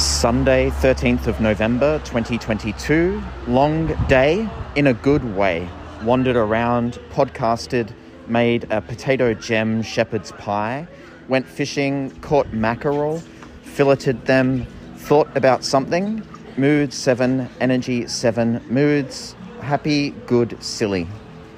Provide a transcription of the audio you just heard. Sunday, 13th of November, 2022. Long day in a good way. Wandered around, podcasted, made a potato gem shepherd's pie, went fishing, caught mackerel, filleted them, thought about something. Mood 7, energy 7, moods, happy, good, silly.